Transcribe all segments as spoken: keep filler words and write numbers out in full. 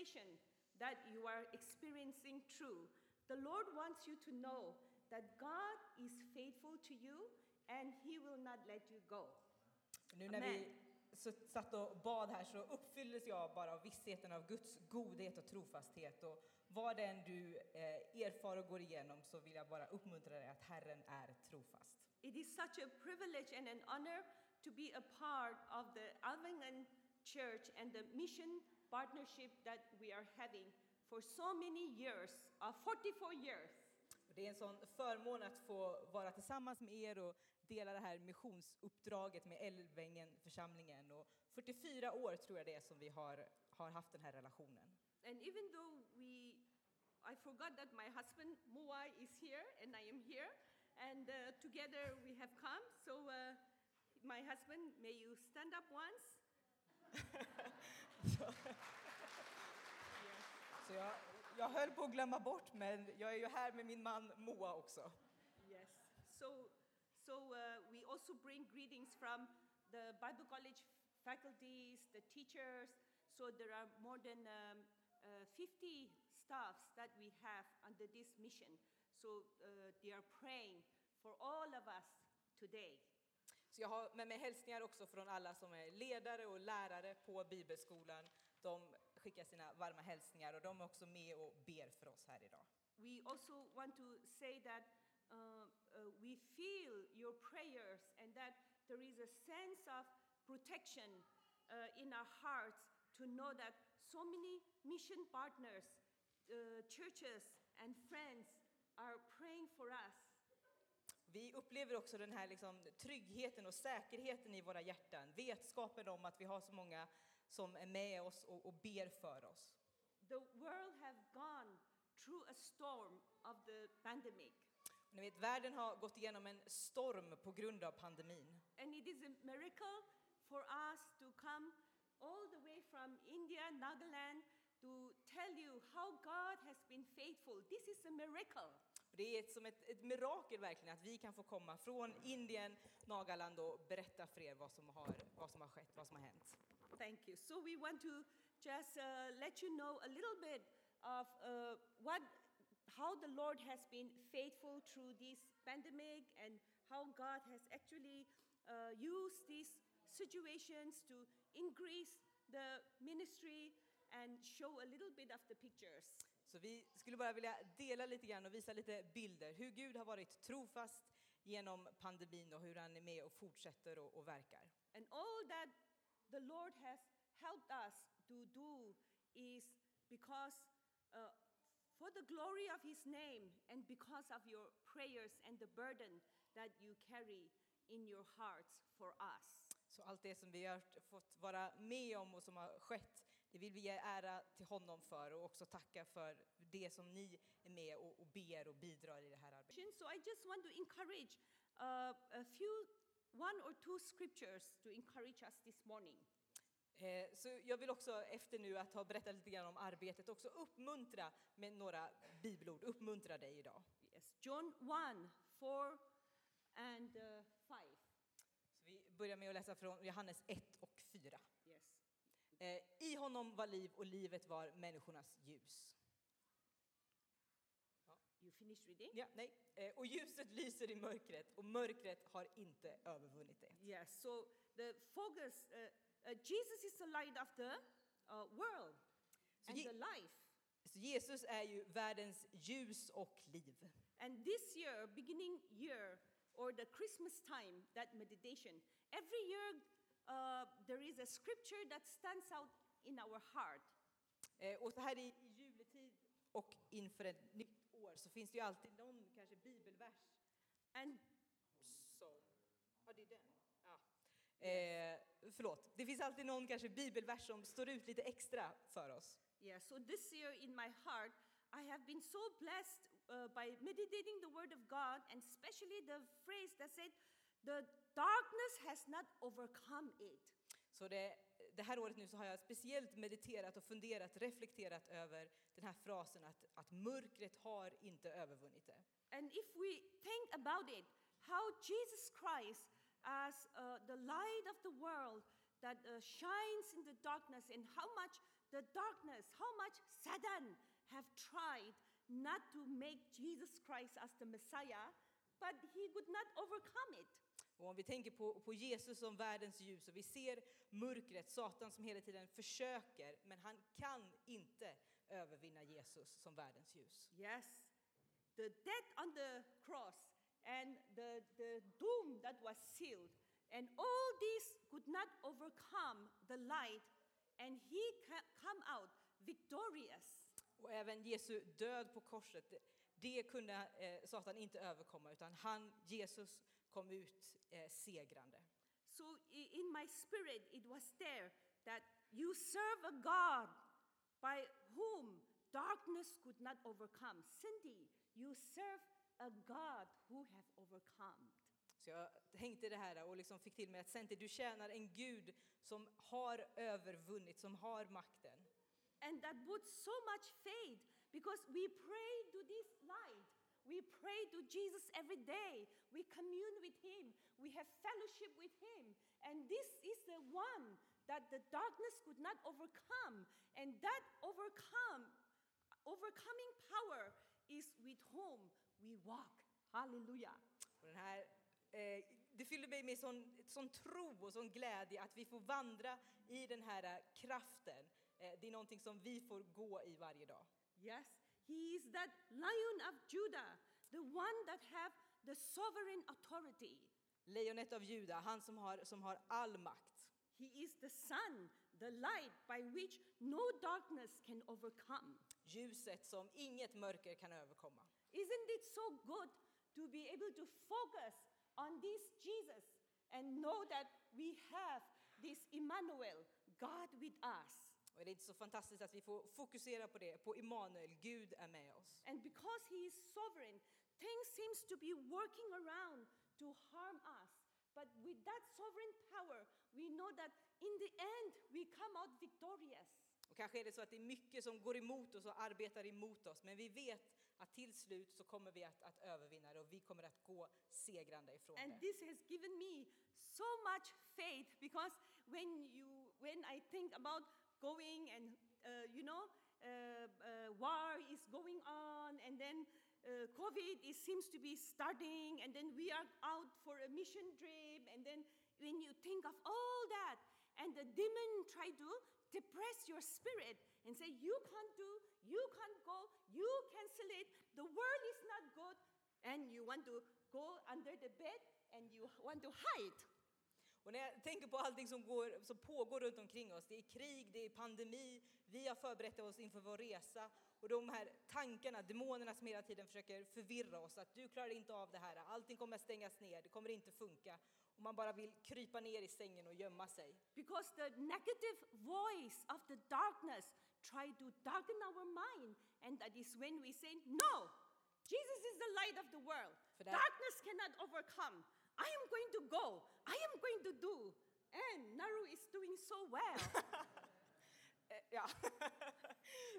frustration that you are experiencing true, the Lord wants you to know that God is faithful to you and he will not let you go. Nu när vi så satt och bad här så uppfylldes jag bara av vissheten av Guds godhet och trofasthet. Och vad den du eh, erfar och går igenom så vill jag bara uppmuntra dig att Herren är trofast. It is such a privilege and an honor to be a part of the Alvingan Church and the mission partnership that we are having for so many years, uh, forty-four years. Det är en sån förmån att få vara tillsammans med er och dela det här missionsuppdraget med Älvängen församlingen. Och fyrtiofyra år tror jag det är som vi har, har haft den här relationen. And even though we, I forgot that my husband Moa is here and I am here and uh, together we have come. So uh, my husband, may you stand up once. Så jag, jag höll på att glömma bort, men jag är ju här med min man Moa också. Yes. So so uh, we also bring greetings from the Bible College faculties, the teachers. So there are more than um, uh, fifty staffs that we have under this mission. So uh, they are praying for all of us today. Så jag har med mig hälsningar också från alla som är ledare och lärare på Bibelskolan. De skickar sina varma hälsningar och de är också med och ber för oss här idag. We also want to say that uh, uh, we feel your prayers and that there is a sense of protection uh, in our hearts to know that so many mission partners, uh, churches and friends are praying for us. Vi upplever också den här liksom tryggheten och säkerheten i våra hjärtan. Vetskapen om att vi har så många som är med oss och, och ber för oss. The world have gone through a storm of the pandemic. Ni vet, världen har gått igenom en storm på grund av pandemin. And it is a miracle for us to come all the way from India, Nagaland, to tell you how God has been faithful. This is a miracle. Det är ett, som ett, ett mirakel verkligen att vi kan få komma från Indien, Nagaland och berätta för er vad som har, vad som har skett, vad som har hänt. Thank you. So we want to just uh, let you know a little bit of uh, what, how the Lord has been faithful through this pandemic and how God has actually uh, used these situations to increase the ministry and show a little bit of the pictures. Så vi skulle bara vilja dela lite grann och visa lite bilder. Hur Gud har varit trofast genom pandemin och hur han är med och fortsätter och, och verkar. And all that the Lord has helped us to do is because uh, for the glory of his name and because of your prayers and the burden that you carry in your hearts for us. Så allt det som vi har fått vara med om och som har skett, det vill vi ge ära till honom för och också tacka för det som ni är med och, och ber och bidrar i det här arbetet. So I just want to encourage uh, a few, one or two scriptures to encourage us this morning. Eh, så jag vill också efter nu att ha berättat lite grann om arbetet också uppmuntra med några bibelord, uppmuntra dig idag. Yes, John one, four and five. Så vi börjar med att läsa från Johannes ett och fyra. Yes. Eh, I honom var liv och livet var människornas ljus. Ja. You finished reading? Ja, nej. Eh, och ljuset lyser i mörkret och mörkret har inte övervunnit det. Yes, so the focus, uh, uh, Jesus is the light of the uh, world and Je- the life. Så Jesus är ju världens ljus och liv. And this year, beginning year, or the Christmas time, that meditation. Every year uh, there is a scripture that stands out in our heart. Eh, och så här i, i juletid och inför ett nytt år så finns det ju alltid någon kanske bibelvers. And so, ja det är den. Ja. Eh, förlåt, det finns alltid någon kanske bibelvers som står ut lite extra för oss. Yeah, so this year in my heart I have been so blessed uh, by meditating the word of God and especially the phrase that said, the darkness has not overcome it. Så det, det här året nu så har jag speciellt mediterat och funderat, reflekterat över den här frasen att, att mörkret har inte övervunnit det. And if we think about it, how Jesus Christ as uh, the light of the world that uh, shines in the darkness and how much the darkness, how much Satan have tried not to make Jesus Christ as the Messiah, but he could not overcome it. Och om vi tänker på, på Jesus som världens ljus och vi ser mörkret, Satan som hela tiden försöker, men han kan inte övervinna Jesus som världens ljus. Yes, the death on the cross and the, the doom that was sealed and all this could not overcome the light and he came out victorious. Och även Jesu död på korset, det kunde eh, Satan inte överkomma, utan han, Jesus, kom ut eh, segrande. So in my spirit it was there that you serve a God by whom darkness could not overcome. Cindy, you serve a God who have overcome. Så jag hängte det här och liksom fick till mig att Cindy, du tjänar en Gud som har övervunnit, som har makten. And that put so much faith because we pray to this light. We pray to Jesus every day. We commune with him. We have fellowship with him. And this is the one that the darkness could not overcome. And that overcome, overcoming power is with whom we walk. Hallelujah. Eh, det fyller mig med sån, sån tro och sån glädje att vi får vandra i den här kraften. Eh, det är någonting som vi får gå i varje dag. Yes, he is that lion of Judah, the one that have the sovereign authority. Lejonet av Juda, han som har, som har all makt. He is the sun, the light by which no darkness can overcome. Ljuset som inget mörker kan överkomma. Isn't it so good to be able to focus on this Jesus and know that we have this Emmanuel, God with us. Och det är så fantastiskt att vi får fokusera på det, på Emmanuel, Gud är med oss. And because he is sovereign, things seems to be working around to harm us. But with that sovereign power, we know that in the end we come out victorious. Och kanske är det så att det är mycket som går emot oss och arbetar emot oss. Men vi vet att till slut så kommer vi att, att övervinna det och vi kommer att gå segrande ifrån det. And this has given me so much faith because when you, when I think about going and uh, you know uh, uh, war is going on and then uh, COVID it seems to be starting and then we are out for a mission trip and then when you think of all that and the demon try to depress your spirit and say you can't do, you can't go, you cancel it, the world is not good and you want to go under the bed and you want to hide. Och när jag tänker på allting som, går, som pågår runt omkring oss, det är krig, det är pandemi, vi har förberett oss inför vår resa. Och de här tankarna, demonerna som hela tiden försöker förvirra oss, att du klarar inte av det här, allting kommer att stängas ner, det kommer inte funka. Och man bara vill krypa ner i sängen och gömma sig. Because the negative voice of the darkness try to darken our mind. And that is when we say, no, Jesus is the light of the world. Darkness cannot overcome. I am going to go. I am going to do. And Naru is doing so well. Ja.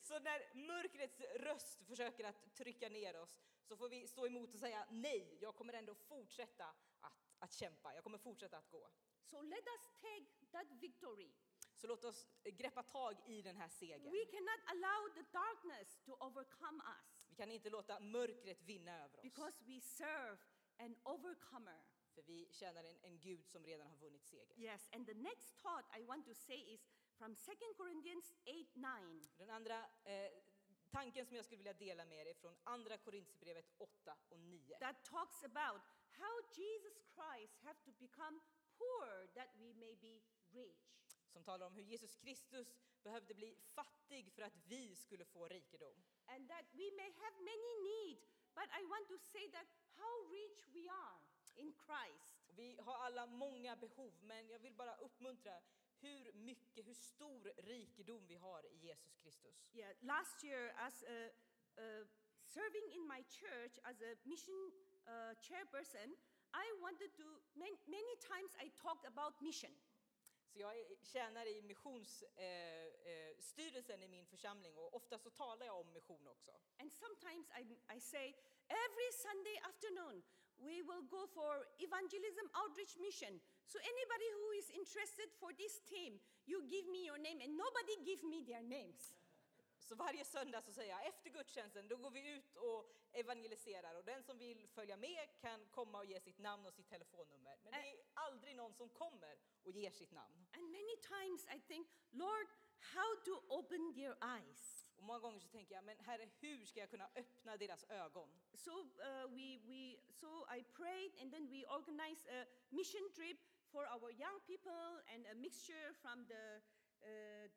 Så när mörkrets röst försöker att trycka ner oss så får vi stå emot och säga nej, jag kommer ändå fortsätta att, att kämpa. Jag kommer fortsätta att gå. So let us take that victory. Så låt oss greppa tag i den här segern. We cannot allow the darkness to overcome us. Vi kan inte låta mörkret vinna över oss. Because we serve an overcomer. För vi tjänar en, en Gud som redan har vunnit seger. Yes, and the next thought I want to say is from Second Corinthians eight nine. Den andra eh, tanken som jag skulle vilja dela med er är från andra Korinthierbrevet åtta och nio. That talks about how Jesus Christ have to become poor that we may be rich. Som talar om hur Jesus Kristus behövde bli fattig för att vi skulle få rikedom. And that we may have many need, but I want to say that how rich we are in Christ. Vi har alla många behov, men jag vill bara uppmuntra hur mycket, hur stor rikedom vi har i Jesus Kristus. Yeah, last year as a, uh, serving in my church as a mission uh, chairperson, I wanted to many, many times I talked about mission. Så jag tjänar i missionsstyrelsen eh, eh, i min församling och ofta så talar jag om mission också. And sometimes I, I say every Sunday afternoon we will go for evangelism outreach mission. So anybody who is interested for this team, you give me your name, and nobody give me their names. Så varje söndag så säger jag, efter gudstjänsten, då går vi ut och evangeliserar. Och den som vill följa med kan komma och ge sitt namn och sitt telefonnummer. Men det är aldrig någon som kommer och ger sitt namn. And many times I think, Lord, how to open their eyes. Och många gånger så tänker jag, men Herre, hur ska jag kunna öppna deras ögon? So uh, we we so I prayed, and then we organized a mission trip for our young people, and a mixture from the Uh,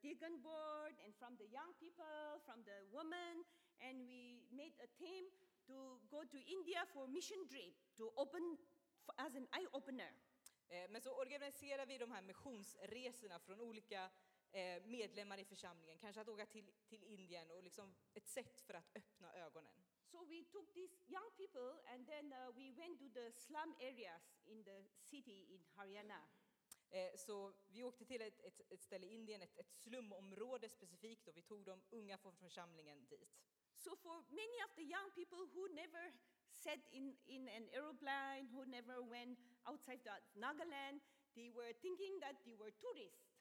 Deacon board and from the young people, from the women, and we made a team to go to India for mission trip to open for, as an eye opener. Eh, men så organiserar vi de här missionsresorna från olika eh, medlemmar i församlingen, kanske att åka till till Indien, och liksom ett sätt för att öppna ögonen. So we took these young people, and then uh, we went to the slum areas in the city in Haryana. Så vi åkte till ett, ett, ett ställe i Indien, ett, ett slumområde specifikt, och vi tog de unga från församlingen dit. So for many of the young people who never sat in, in an aeroplane, who never went outside the Nagaland, they were thinking that they were tourists.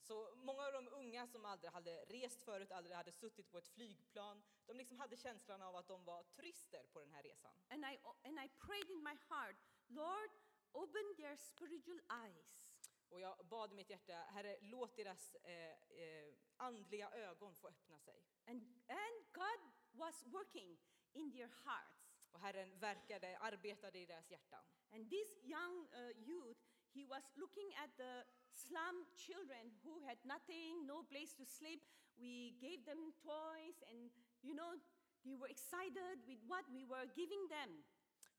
Så många av de unga som aldrig hade rest förut, aldrig hade suttit på ett flygplan, de liksom hade känslan av att de var turister på den här resan. And I, and I prayed in my heart, Lord, open their spiritual eyes. Och jag bad mitt hjärta, Herre, låt deras eh, eh, andliga ögon få öppna sig. And, and God was working in their hearts. Och Herren verkade, arbetade i deras hjärtan. And this young uh, youth, he was looking at the slum children who had nothing, no place to sleep. We gave them toys, and you know, they were excited with what we were giving them.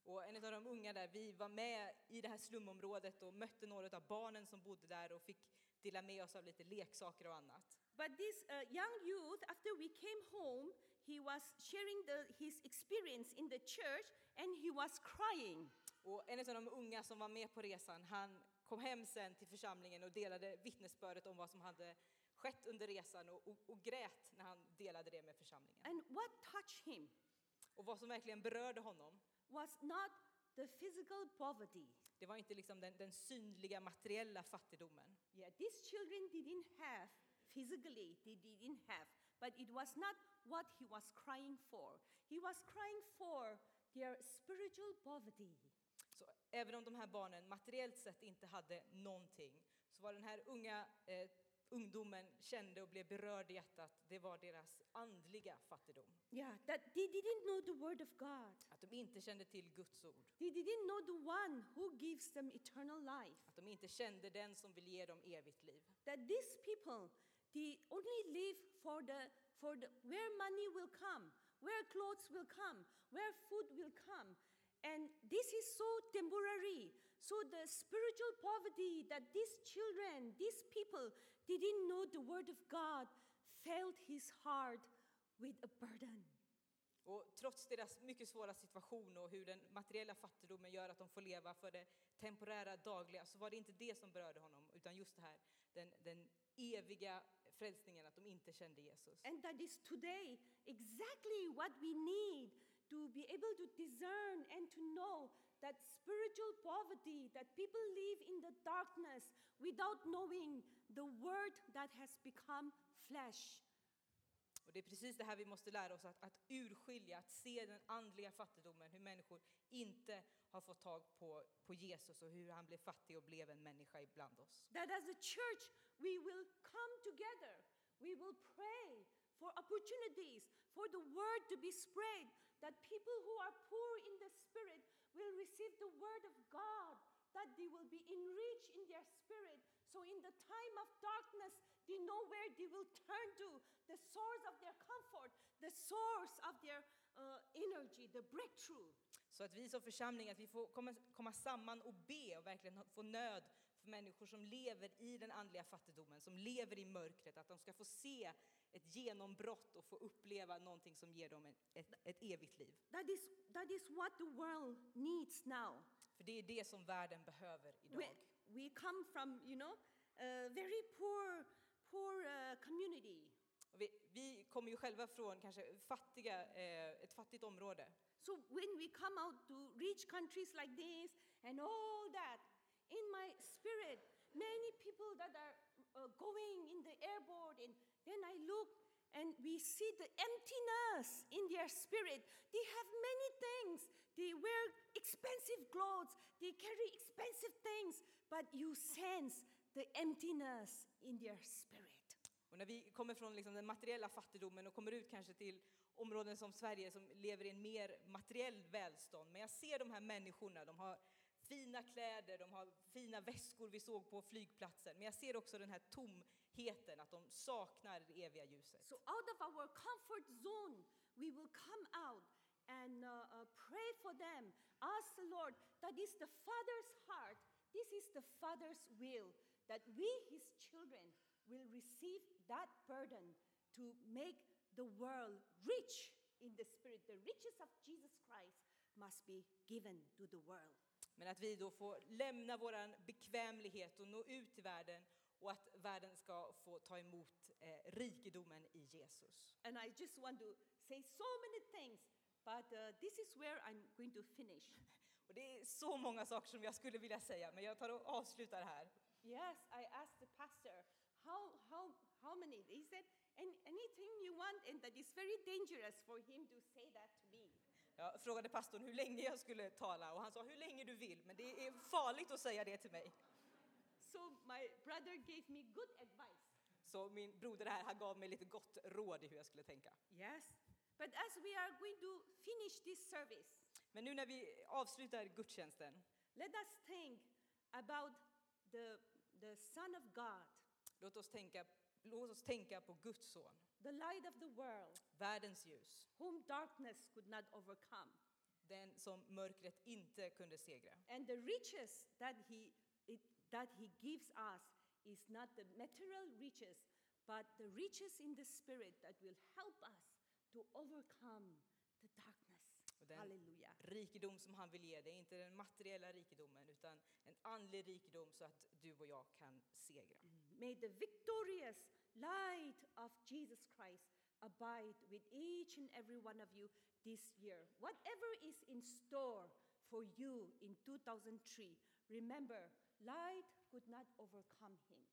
Och en av de unga där, vi var med i det här slumområdet och mötte några av barnen som bodde där och fick dela med oss av lite leksaker och annat. But this uh, young youth, after we came home, he was sharing the, his experience in the church, and he was crying. Och en av de unga som var med på resan, han kom hem sen till församlingen och delade vittnesbördet om vad som hade skett under resan, och, och, och grät när han delade det med församlingen. And what touched him? Och vad som verkligen berörde honom was not the physical poverty. Det var inte liksom den, den synliga materiella fattigdomen. Yeah, these children didn't have physically, they didn't have, but it was not what he was crying for. He was crying for their spiritual poverty. Så även om de här barnen materiellt sett inte hade någonting, så var den här unga eh, ungdomen kände och blev berörd i hjärtat, det var deras andliga fattigdom. Yeah, that they didn't know the word of God. Att de inte kände till Guds ord. They didn't know the one who gives them eternal life. Att de inte kände den som vill ge dem evigt liv. That these people, they only live for the for the where money will come, where clothes will come, where food will come. And this is so temporary. So the spiritual poverty that these children, these people, didn't know the word of God, filled his heart with a burden. Och trots deras mycket svåra situation och hur den materiella fattigdomen gör att de får leva för det temporära dagliga, så var det inte det som berörde honom, utan just det här, den, den eviga frälsningen, att de inte kände Jesus. And that is today exactly what we need to be able to discern and to know that spiritual poverty, that people live in the darkness without knowing the word that has become flesh. Och det är precis det här vi måste lära oss, att, att urskilja, att se den andliga fattigdomen, hur människor inte har fått tag på, på Jesus och hur han blev fattig och blev en människa ibland oss. That as a church we will come together, we will pray for opportunities, for the word to be spread, that people who are poor in the spirit will receive the word of God, that they will be enriched in their spirit, so in the time of darkness they know where they will turn to, the source of their comfort, the source of their uh, energy, the breakthrough. Så att vi som församling, att vi får komma, komma samman och be och verkligen få nöd för människor som lever i den andliga fattigdomen, som lever i mörkret, att de ska få se ett genombrott och få uppleva någonting som ger dem ett, ett, ett evigt liv. That is, that is what the world needs now. För det är det som världen behöver idag. We, we come from, you know, a very poor, poor uh, community. Vi, vi kommer ju själva från kanske fattiga, eh, ett fattigt område. So when we come out to reach countries like this and all that, in my spirit, many people that are uh, going in the airport, and then I look and we see the emptiness in their spirit. They have many things. They wear expensive clothes. They carry expensive things. But you sense the emptiness in their spirit. Och när vi kommer från liksom den materiella fattigdomen och kommer ut kanske till områden som Sverige som lever i en mer materiell välstånd. Men jag ser de här människorna, de har fina kläder, de har fina väskor vi såg på flygplatsen. Men jag ser också den här tomheten, att de saknar det eviga ljuset. So out of our comfort zone we will come out and uh, uh, pray for them. Ask the Lord, that is the Father's heart, this is the Father's will, that we, his children, will receive that burden to make the world rich in the Spirit. The riches of Jesus Christ must be given to the world. Men att vi då får lämna vår bekvämlighet och nå ut i världen och att världen ska få ta emot eh, rikedomen i Jesus. And I just want to say so many things, but uh, this is where I'm going to finish. Och det är så många saker som jag skulle vilja säga, men jag tar och avslutar här. Yes, I asked the pastor how how how many he said anything you want, and that is very dangerous for him to say that to me. Jag frågade pastorn hur länge jag skulle tala och han sa hur länge du vill, men det är farligt att säga det till mig. So my brother gave me good advice. Så min broder här han gav mig lite gott råd i hur jag skulle tänka. Yes. But as we are going to finish this service. Men nu när vi avslutar gudstjänsten. Let us think about the the son of God. Låt oss tänka Låt oss tänka på Guds son. The light of the world. Världens ljus. Whom darkness could not overcome. Den som mörkret inte kunde segra. And the riches that he it, that he gives us is not the material riches, but the riches in the spirit that will help us to overcome the darkness. Halleluja. Rikedom som han vill ge dig, inte den materiella rikedomen utan en andlig rikedom så att du och jag kan segra. May the victorious light of Jesus Christ abide with each and every one of you this year. Whatever is in store for you in two thousand three, remember, light could not overcome him.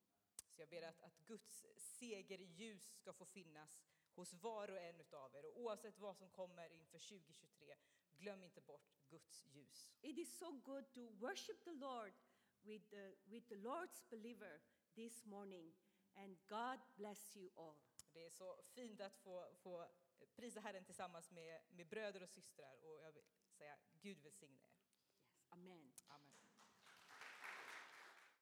Så jag ber att, att Guds segerljus ska få finnas hos var och en utav er. Och oavsett vad som kommer inför tjugo tjugotre, glöm inte bort Guds ljus. It is so good to worship the Lord with the, with the Lord's believer this morning. And God bless you all. Det är så fint att få, få prisa Herren tillsammans med, med bröder och systrar. Och jag vill säga, Gud välsigne er. Yes. Amen. Amen.